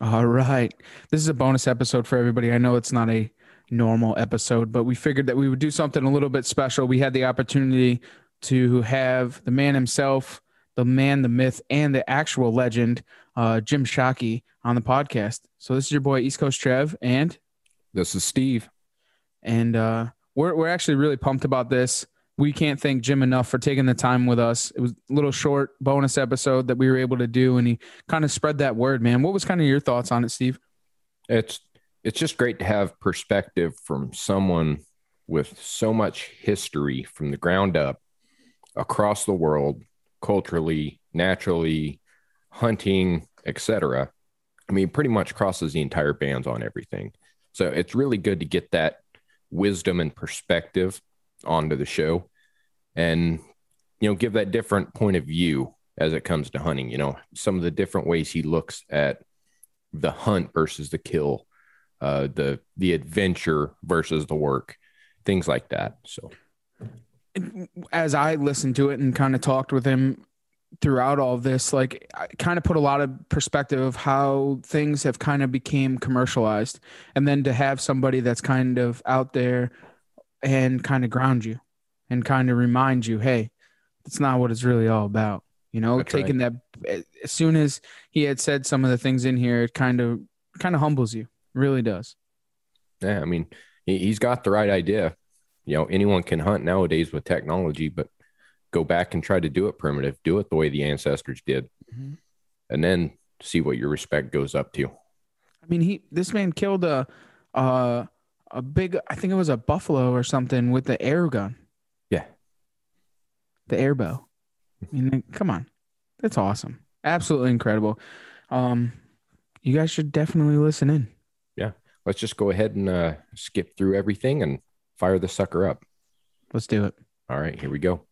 All right. This is a bonus episode for everybody. I know it's not a normal episode, but we figured that we would do something a little bit special. We had the opportunity to have the man himself, the man, the myth, and the actual legend, Jim Shockey, on the podcast. So this is your boy, East Coast Trev, and this is Steve. And we're actually really pumped about this. We can't thank Jim enough for taking the time with us. It was a little short bonus episode that we were able to do, and he kind of spread that word, man. What was kind of your thoughts on it, Steve? It's just great to have perspective from someone with so much history from the ground up across the world, culturally, naturally, hunting, etc. I mean, pretty much crosses the entire bands on everything. So it's really good to get that wisdom and perspective onto the show and, you know, give that different point of view as it comes to hunting, you know, some of the different ways he looks at the hunt versus the kill, the adventure versus the work, things like that. So as I listened to it and kind of talked with him throughout all this, like, I kind of put a lot of perspective of how things have kind of became commercialized. And then to have somebody that's kind of out there and kind of ground you and kind of remind you, hey, that's not what it's really all about. You know, that's taking right. That as soon as he had said some of the things in here, it kind of humbles you. It really does. Yeah. I mean, he's got the right idea. You know, anyone can hunt nowadays with technology, but go back and try to do it primitive, do it the way the ancestors did, mm-hmm. and then see what your respect goes up to. I mean, this man killed a big, I think it was a buffalo or something with the air gun. Yeah. The air bow. I mean, come on. That's awesome. Absolutely incredible. You guys should definitely listen in. Yeah. Let's just go ahead and skip through everything and fire the sucker up. Let's do it. All right, here we go.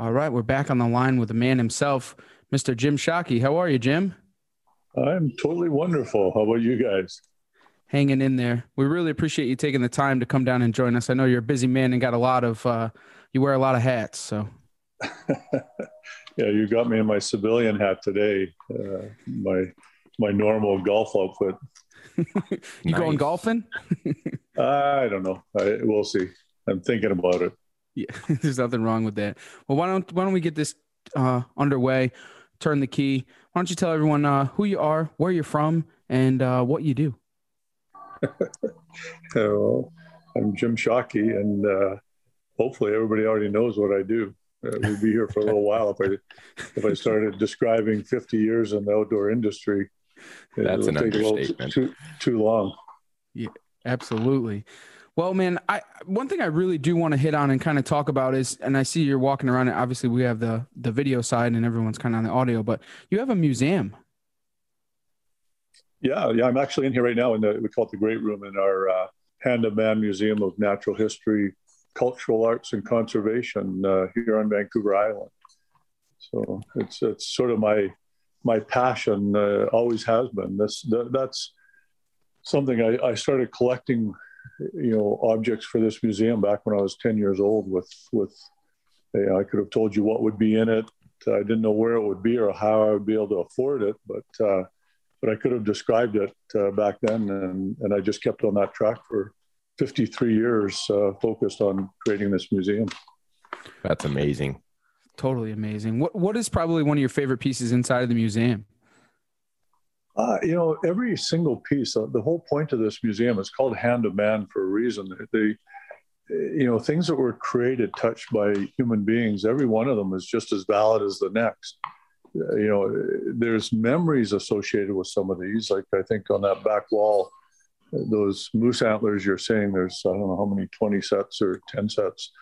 All right, we're back on the line with the man himself, Mr. Jim Shockey. How are you, Jim? I'm totally wonderful. How about you guys? Hanging in there. We really appreciate you taking the time to come down and join us. I know you're a busy man and got a lot of, you wear a lot of hats, so. Yeah, you got me in my civilian hat today, my normal golf outfit. You nice. Going golfing? I don't know. We'll see. I'm thinking about it. Yeah, there's nothing wrong with that. Well, why don't we get this underway, turn the key. Why don't you tell everyone who you are, where you're from, and what you do? Well, I'm Jim Shockey, and hopefully everybody already knows what I do. We'd be here for a little while if I started describing 50 years in the outdoor industry. That's an understatement. Too long. Yeah, absolutely. Well, man, one thing I really do want to hit on and kind of talk about is, and I see you're walking around, and obviously we have the video side and everyone's kind of on the audio, but you have a museum. Yeah, I'm actually in here right now, we call it the Great Room in our Hand of Man Museum of Natural History, Cultural Arts and Conservation here on Vancouver Island. So it's sort of my passion, always has been. That's something I started collecting, you know, objects for this museum back when I was 10 years old with I could have told you what would be in it. I didn't know where it would be or how I would be able to afford it, but I could have described it back then. And I just kept on that track for 53 years, focused on creating this museum. That's amazing. Totally amazing. What is probably one of your favorite pieces inside of the museum? You know, every single piece, the whole point of this museum, it's called Hand of Man for a reason. You know, things that were created, touched by human beings, every one of them is just as valid as the next. You know, there's memories associated with some of these. Like, I think on that back wall, those moose antlers you're seeing, there's, I don't know how many, 20 sets or 10 sets.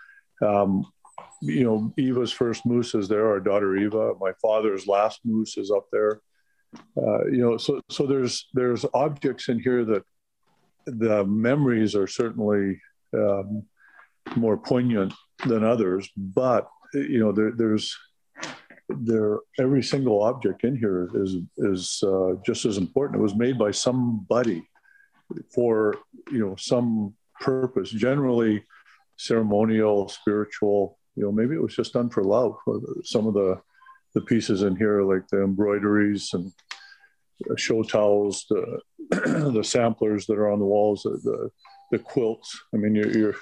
You know, Eva's first moose is there, our daughter Eva. My father's last moose is up there. You know, so there's objects in here that the memories are certainly more poignant than others, but you know, every single object in here is just as important. It was made by somebody for, you know, some purpose, generally ceremonial, spiritual. You know, maybe it was just done for love. Some of the pieces in here, like the embroideries and show towels, the samplers that are on the walls, the quilts. I mean, your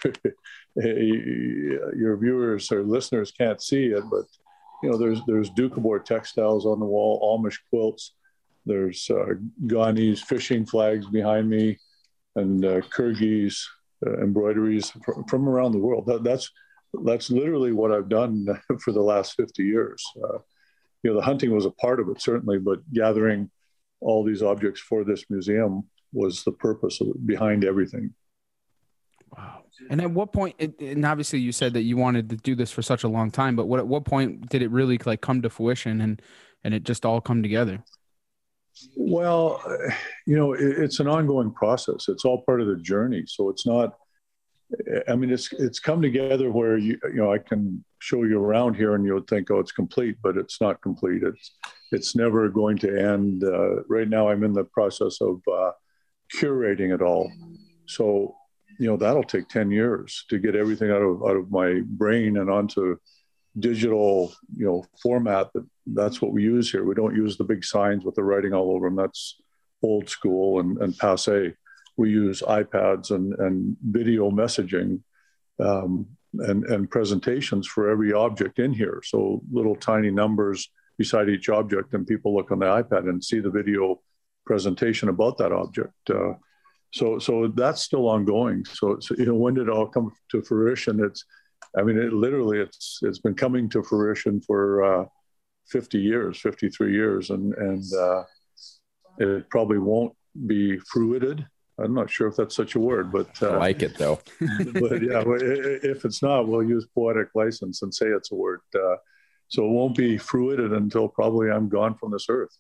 viewers or listeners can't see it, but you know, there's Dukabor textiles on the wall, Amish quilts. There's Ghanese fishing flags behind me, and Kyrgyz embroideries from around the world. That's literally what I've done for the last 50 years. You know, the hunting was a part of it, certainly, but gathering all these objects for this museum was the purpose behind everything. Wow. And at what point, and obviously you said that you wanted to do this for such a long time, but at what point did it really like come to fruition and it just all come together? Well, you know, it's an ongoing process. It's all part of the journey. So it's not, I mean, it's come together where, you know, I can show you around here and you'll think, oh, it's complete, but it's not complete. It's never going to end. Right now I'm in the process of curating it all. So, you know, that'll take 10 years to get everything out of my brain and onto digital, you know, format. That's what we use here. We don't use the big signs with the writing all over them. That's old school and passé. We use iPads and video messaging and presentations for every object in here. So little tiny numbers beside each object, and people look on the iPad and see the video presentation about that object. So that's still ongoing. So you know, when did it all come to fruition? It's been coming to fruition for 50 years, 53 years, and it probably won't be fruited. I'm not sure if that's such a word, but I like it though. But yeah, if it's not, we'll use poetic license and say it's a word. So it won't be fruited until probably I'm gone from this earth.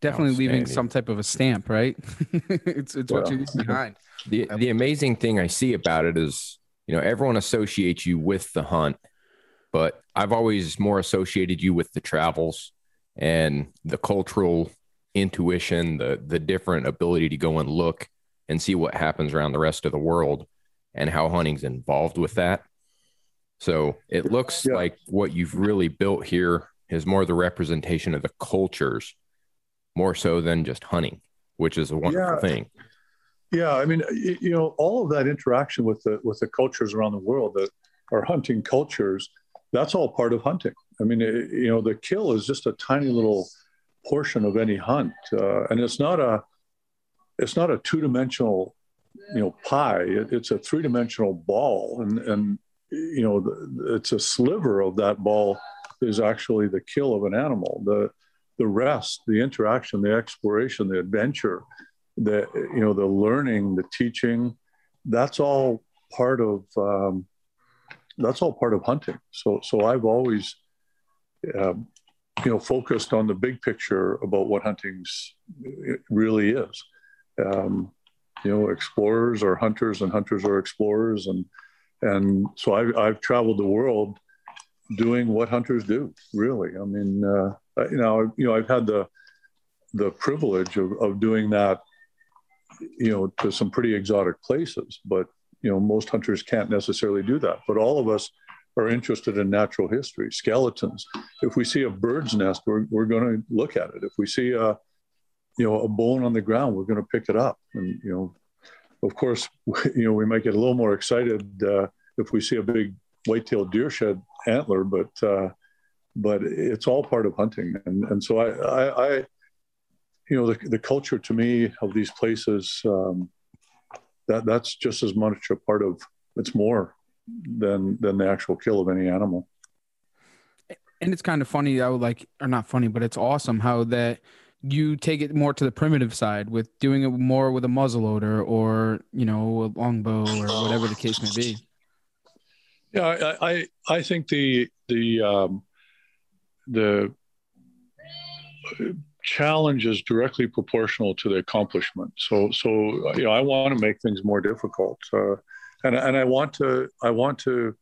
Definitely leaving some type of a stamp, right? it's what you leave behind. The amazing thing I see about it is, you know, everyone associates you with the hunt, but I've always more associated you with the travels and the cultural intuition, the different ability to go and look and see what happens around the rest of the world and how hunting's involved with that. So it looks like what you've really built here is more the representation of the cultures more so than just hunting, which is a wonderful thing. Yeah. I mean, you know, all of that interaction with the cultures around the world that are hunting cultures, that's all part of hunting. I mean, you know, the kill is just a tiny little portion of any hunt, and it's not a two-dimensional, you know, pie. It's a three-dimensional ball, and you know, it's a sliver of that ball is actually the kill of an animal. The rest, the interaction, the exploration, the adventure, the, you know, the learning, the teaching, that's all part of hunting. So I've always you know, focused on the big picture about what hunting's really is. You know, explorers are hunters and hunters are explorers. And so I've traveled the world doing what hunters do, really. I mean, you know, I've had the privilege of doing that, you know, to some pretty exotic places, but, you know, most hunters can't necessarily do that. But all of us are interested in natural history, skeletons. If we see a bird's nest, we're going to look at it. If we see a, you know, a bone on the ground, we're going to pick it up. And, you know, of course, you know, we might get a little more excited if we see a big white-tailed deer shed antler, but it's all part of hunting. And so I you know, the culture to me of these places, that's just as much a part of, it's more than the actual kill of any animal. And it's kind of funny, I would like, or not funny, but it's awesome how that you take it more to the primitive side with doing it more with a muzzleloader or, you know, a longbow or whatever the case may be. Yeah, I think the challenge is directly proportional to the accomplishment. So you know, I want to make things more difficult, and I want to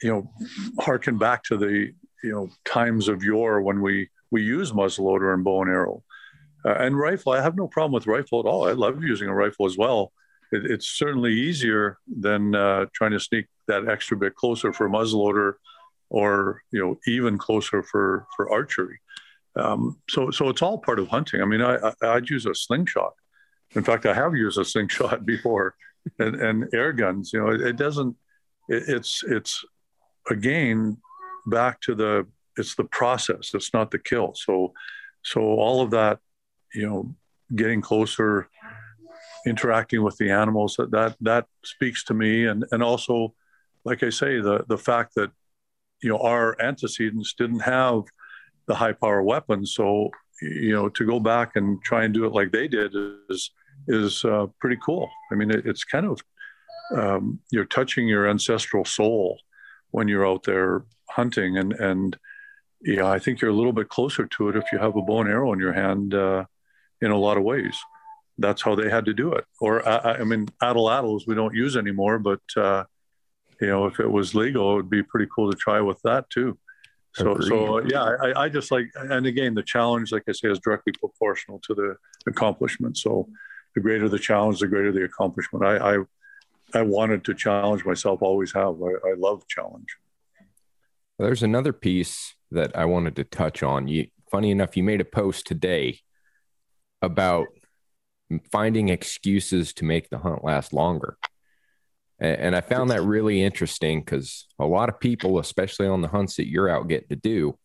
you know, harken back to the, you know, times of yore when we use muzzleloader and bow and arrow, and rifle. I have no problem with rifle at all. I love using a rifle as well. It's certainly easier than trying to sneak that extra bit closer for muzzleloader, or, you know, even closer for archery. So it's all part of hunting. I mean, I'd use a slingshot. In fact, I have used a slingshot before, and air guns. You know, it's again back to it's the process. It's not the kill. So all of that, you know, getting closer, interacting with the animals, that speaks to me. And also, like I say, the fact that, you know, our antecedents didn't have the high power weapons. So, you know, to go back and try and do it like they did is pretty cool. I mean, it's kind of, you're touching your ancestral soul when you're out there hunting. And yeah, I think you're a little bit closer to it if you have a bow and arrow in your hand, in a lot of ways. That's how they had to do it. Or, I mean, addle-addles we don't use anymore, but, you know, if it was legal, it would be pretty cool to try with that too. So yeah, I just like, and again, the challenge, like I say, is directly proportional to the accomplishment. So the greater the challenge, the greater the accomplishment. I wanted to challenge myself, always have. I love challenge. Well, there's another piece that I wanted to touch on. Funny enough, you made a post today about finding excuses to make the hunt last longer. And I found that really interesting because a lot of people, especially on the hunts that you're out getting to do,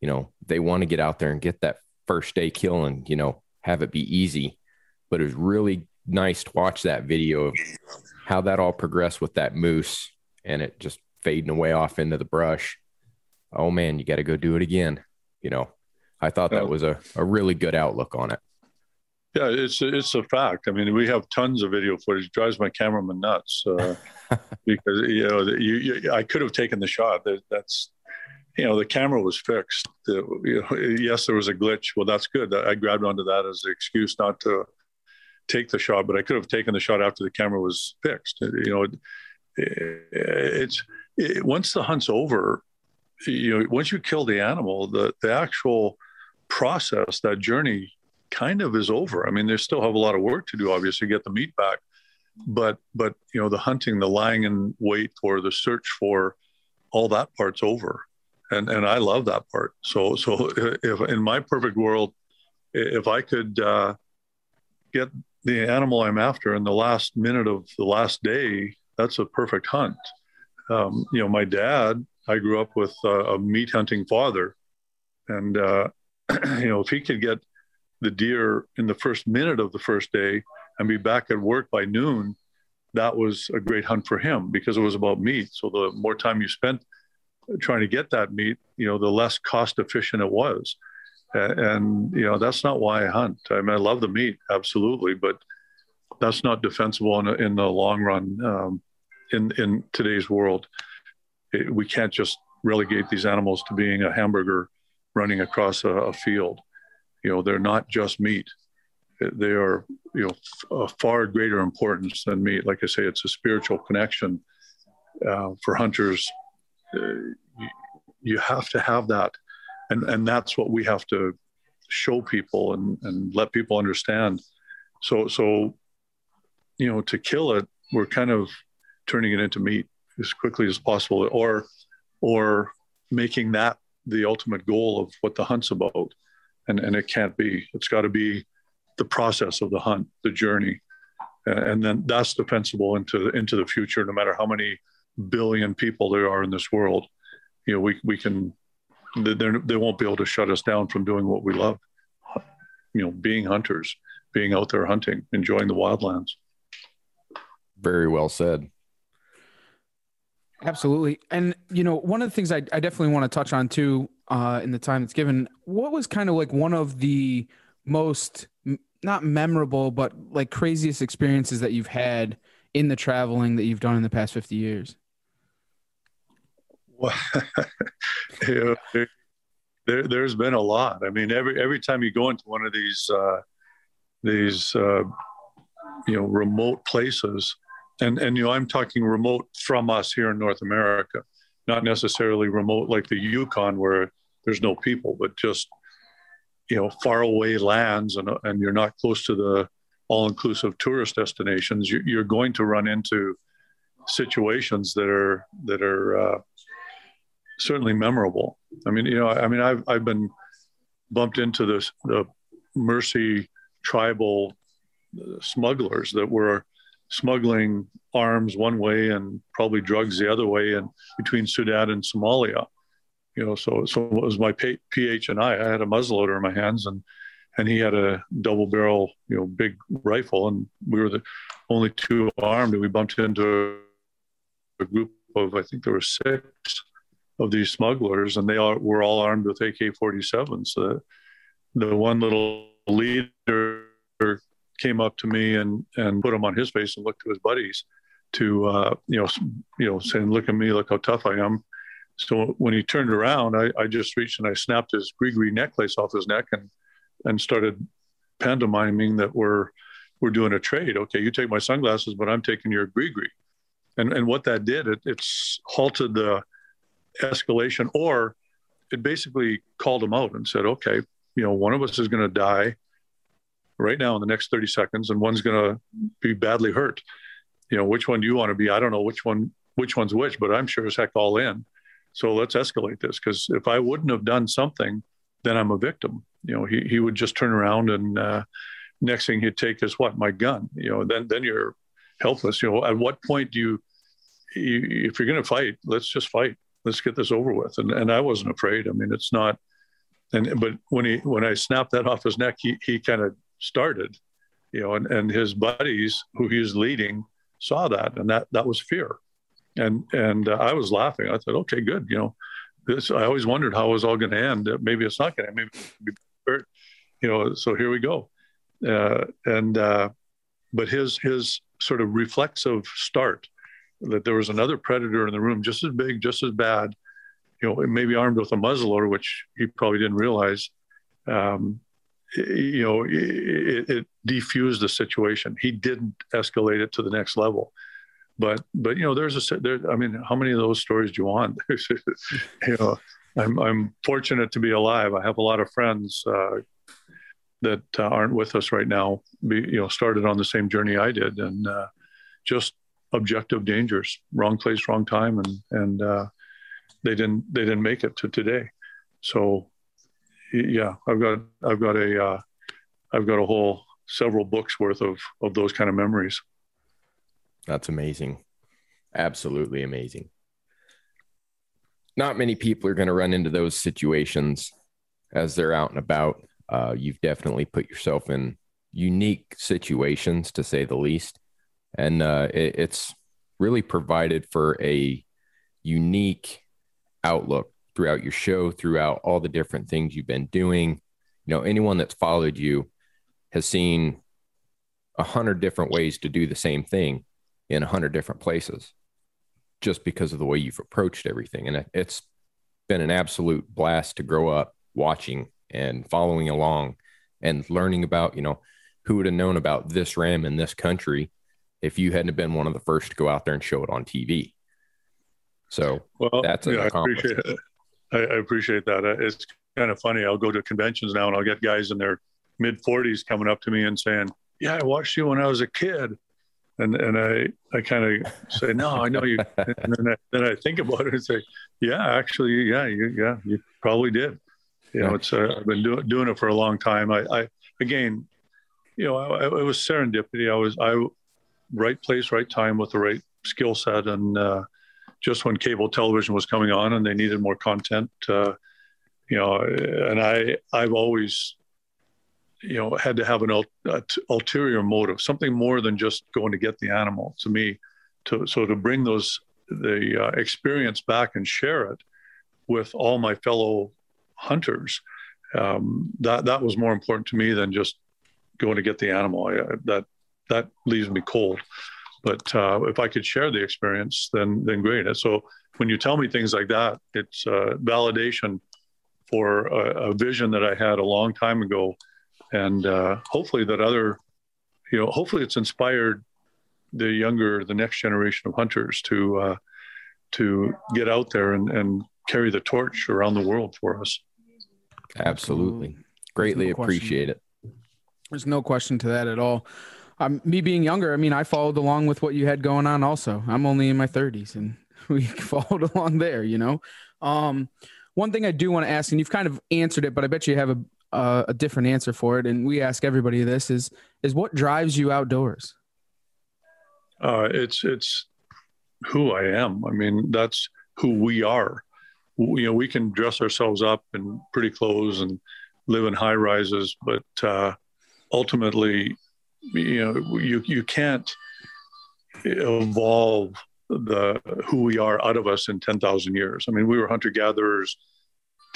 you know, they want to get out there and get that first day kill and, you know, have it be easy. But it was really nice to watch that video of how that all progressed with that moose and it just fading away off into the brush. Oh man, you got to go do it again. You know, I thought that was a really good outlook on it. Yeah, it's a fact. I mean, we have tons of video footage. It drives my cameraman nuts, because, you know, I could have taken the shot. That's, you know, the camera was fixed. You know, yes, there was a glitch. Well, that's good. I grabbed onto that as an excuse not to take the shot, but I could have taken the shot after the camera was fixed. You know, it's once the hunt's over, you know, once you kill the animal, the actual process, that journey, kind of is over. I mean, they still have a lot of work to do, obviously, to get the meat back, but you know, the hunting, the lying in wait, or the search for, all that part's over, and I love that part. So if in my perfect world, if I could get the animal I'm after in the last minute of the last day, that's a perfect hunt. You know, my dad, I grew up with a meat hunting father, and you know, if he could get the deer in the first minute of the first day and be back at work by noon, that was a great hunt for him because it was about meat. So the more time you spent trying to get that meat, you know, the less cost efficient it was. And, you know, that's not why I hunt. I mean, I love the meat, absolutely, but that's not defensible in the long run. In today's world, we can't just relegate these animals to being a hamburger running across a field. You know, they're not just meat. They are, you know, a far greater importance than meat. Like I say, it's a spiritual connection for hunters. You have to have that. And that's what we have to show people and let people understand. So, you know, to kill it, we're kind of turning it into meat as quickly as possible, or making that the ultimate goal of what the hunt's about. And it can't be. It's got to be the process of the hunt, the journey, and then that's defensible into the future. No matter how many billion people there are in this world, you know, we can. They won't be able to shut us down from doing what we love. you know, being hunters, being out there hunting, enjoying the wildlands. Very well said. Absolutely. And, you know, one of the things I definitely want to touch on too, in the time that's given, what was kind of like one of the most, not memorable, but like craziest experiences that you've had in the traveling that you've done in the past 50 years? Well, you know, there's been a lot. I mean, every time you go into one of these you know, remote places, and you know, I'm talking remote from us here in North America, not necessarily remote like the Yukon where there's no people, but just, you know, far away lands, and you're not close to the all-inclusive tourist destinations. You're going to run into situations that are certainly memorable. I mean, you know, I've been bumped into the Mercy tribal smugglers that were smuggling arms one way and probably drugs the other way, and between Sudan and Somalia. You know, so it was my PH and I had a muzzleloader in my hands, and he had a double barrel, you know, big rifle, and we were the only two armed, and we bumped into a group of, I think there were 6 of these smugglers, and were all armed with AK-47s. So the one little leader came up to me and put him on his face and looked to his buddies to, you know, saying, "Look at me, look how tough I am." So when he turned around, I just reached and I snapped his gris-gris necklace off his neck and started pantomiming that we're doing a trade. Okay, you take my sunglasses, but I'm taking your gris-gris. And what that did, it's halted the escalation, or it basically called him out and said, okay, you know, one of us is going to die right now in the next 30 seconds, and one's going to be badly hurt. You know, which one do you want to be? I don't know which one's which, but I'm sure as heck all in. So let's escalate this, because if I wouldn't have done something, then I'm a victim. You know, he would just turn around and next thing he'd take is what? My gun. You know, then you're helpless. You know, at what point do you if you're going to fight, let's just fight. Let's get this over with. And I wasn't afraid. I mean, it's not. But when I snapped that off his neck, he kind of started, you know, and his buddies who he was leading saw that, and that was fear. And I was laughing. I said, okay, good. You know, this, I always wondered how it was all going to end. Maybe it's not going to end. Maybe, you know, so here we go. But his sort of reflexive start, that there was another predator in the room, just as big, just as bad, you know, maybe armed with a muzzleloader, which he probably didn't realize, you know, it defused the situation. He didn't escalate it to the next level. But you know, I mean, how many of those stories do you want? You know, I'm fortunate to be alive. I have a lot of friends that aren't with us right now. You know, started on the same journey I did, and just objective dangers, wrong place, wrong time, and they didn't make it to today. So yeah, I've got a whole several books worth of those kind of memories. That's amazing. Absolutely amazing. Not many people are going to run into those situations as they're out and about. You've definitely put yourself in unique situations, to say the least. And it's really provided for a unique outlook throughout your show, throughout all the different things you've been doing. You know, anyone that's followed you has seen 100 different ways to do the same thing in 100 different places, just because of the way you've approached everything. And it's been an absolute blast to grow up watching and following along and learning about, you know, who would have known about this ram in this country if you hadn't been one of the first to go out there and show it on TV. So well, that's an accomplishment. I appreciate that. It's kind of funny. I'll go to conventions now and I'll get guys in their mid-40s coming up to me and saying, yeah, I watched you when I was a kid. And I kind of say, no, I know you. And then I think about it and say, yeah, actually, you probably did. You know, it's I've been doing it for a long time. I again, you know, it was serendipity. I was right place, right time with the right skill set. And just when cable television was coming on and they needed more content, you know, and I've always had to have an ulterior motive, something more than just going to get the animal. To me, to bring the experience back and share it with all my fellow hunters, that was more important to me than just going to get the animal. That leaves me cold. But if I could share the experience, then great. And so when you tell me things like that, it's validation for a vision that I had a long time ago. And hopefully that hopefully it's inspired the next generation of hunters to get out there and carry the torch around the world for us. Absolutely. Greatly appreciate it. There's no question to that at all. Me being younger, I mean, I followed along with what you had going on also. I'm only in my 30s and we followed along there, One thing I do want to ask, and you've kind of answered it, but I bet you have a different answer for it. And we ask everybody this is what drives you outdoors? It's who I am. I mean, that's who we are. We can dress ourselves up in pretty clothes and live in high rises, but ultimately, you can't evolve who we are out of us in 10,000 years. I mean, we were hunter-gatherers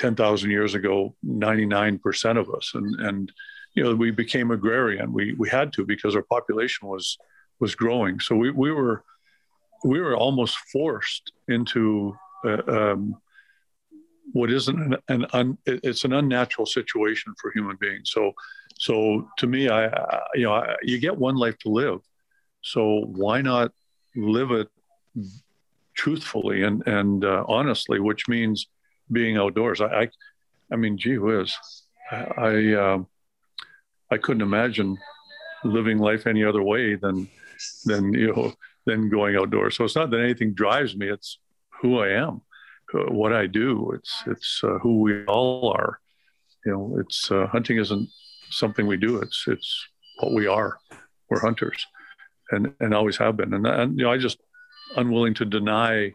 10,000 years ago, 99% of us. And we became agrarian. We had to because our population was growing. So we were almost forced into what isn't it's an unnatural situation for human beings. So to me, you get one life to live. So why not live it truthfully and honestly, which means being outdoors. I mean, gee whiz, I couldn't imagine living life any other way than going outdoors. So it's not that anything drives me; it's who I am, what I do. It's who we all are. It's hunting isn't something we do. It's what we are. We're hunters, and always have been. And I just unwilling to deny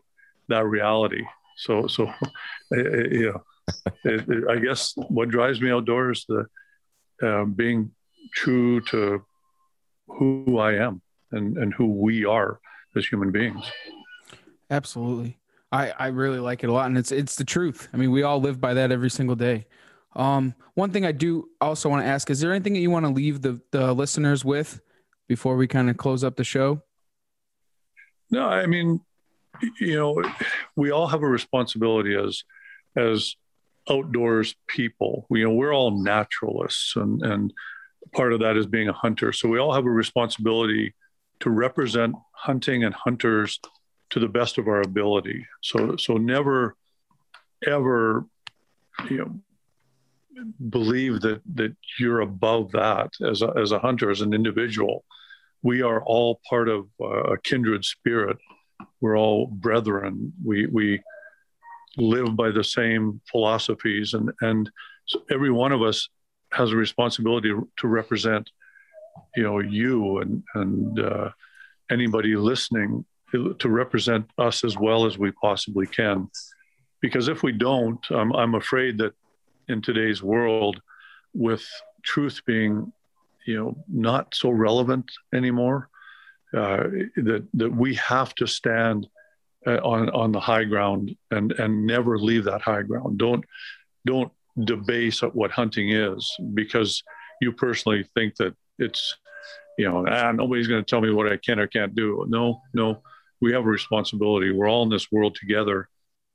that reality. So I guess what drives me outdoors, being true to who I am and who we are as human beings. Absolutely. I really like it a lot. And it's the truth. I mean, we all live by that every single day. One thing I do also want to ask, is there anything that you want to leave the listeners with before we kind of close up the show? No, I mean, we all have a responsibility as outdoors people. We're all naturalists, and part of that is being a hunter. So we all have a responsibility to represent hunting and hunters to the best of our ability. So never, ever, believe that you're above that as a hunter, as an individual. We are all part of a kindred spirit. We're all brethren. We live by the same philosophies, and every one of us has a responsibility to represent, you and anybody listening, to represent us as well as we possibly can. Because if we don't, I'm afraid that in today's world, with truth being, not so relevant anymore, that we have to stand on the high ground and never leave that high ground. Don't debase what hunting is because you personally think that it's, nobody's going to tell me what I can or can't do. No, we have a responsibility. We're all in this world together,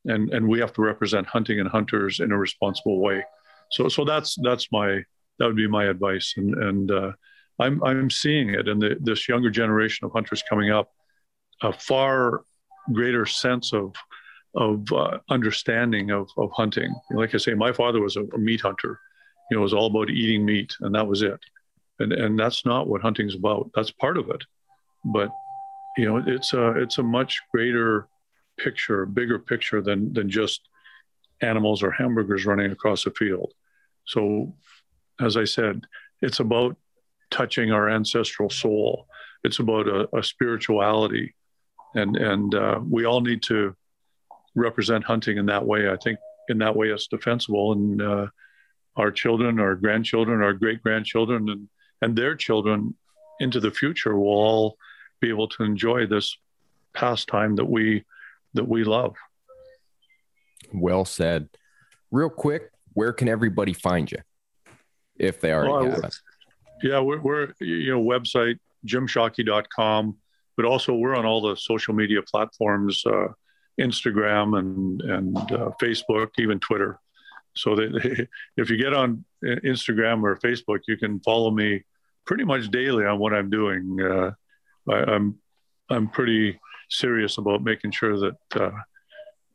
and we have to represent hunting and hunters in a responsible way. So that would be my advice. And I'm seeing it in this younger generation of hunters coming up, a far greater sense of understanding of hunting. Like I say, my father was a meat hunter. It was all about eating meat, and that was it. And that's not what hunting's about. That's part of it. But, it's a much greater picture, bigger picture than just animals or hamburgers running across a field. So, as I said, it's about touching our ancestral soul. It's about a spirituality, and we all need to represent hunting in that way. I think in that way it's defensible, and our children, our grandchildren, our great-grandchildren, and their children into the future will all be able to enjoy this pastime that we love. Well said. Real quick, where can everybody find you if they already have it? Yeah, we're website jimshockey.com, but also we're on all the social media platforms, Instagram and Facebook, even Twitter. So if you get on Instagram or Facebook, you can follow me pretty much daily on what I'm doing. I'm pretty serious about making sure that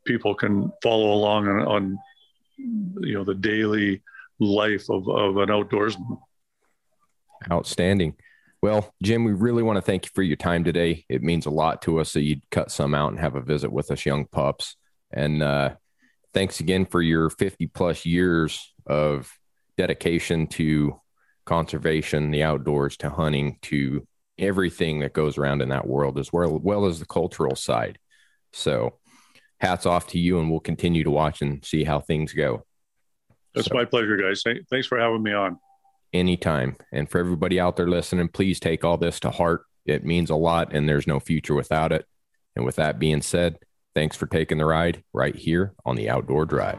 people can follow along on the daily life of an outdoorsman. Outstanding. Well, Jim, we really want to thank you for your time today. It means a lot to us that you'd cut some out and have a visit with us young pups. And thanks again for your 50 plus years of dedication to conservation, the outdoors, to hunting, to everything that goes around in that world, as well as the cultural side. So hats off to you, and we'll continue to watch and see how things go. That's my pleasure, guys. Thanks for having me on. Anytime. And for everybody out there listening, please take all this to heart. It means a lot, and there's no future without it. And with that being said, thanks for taking the ride right here on the Outdoor Drive.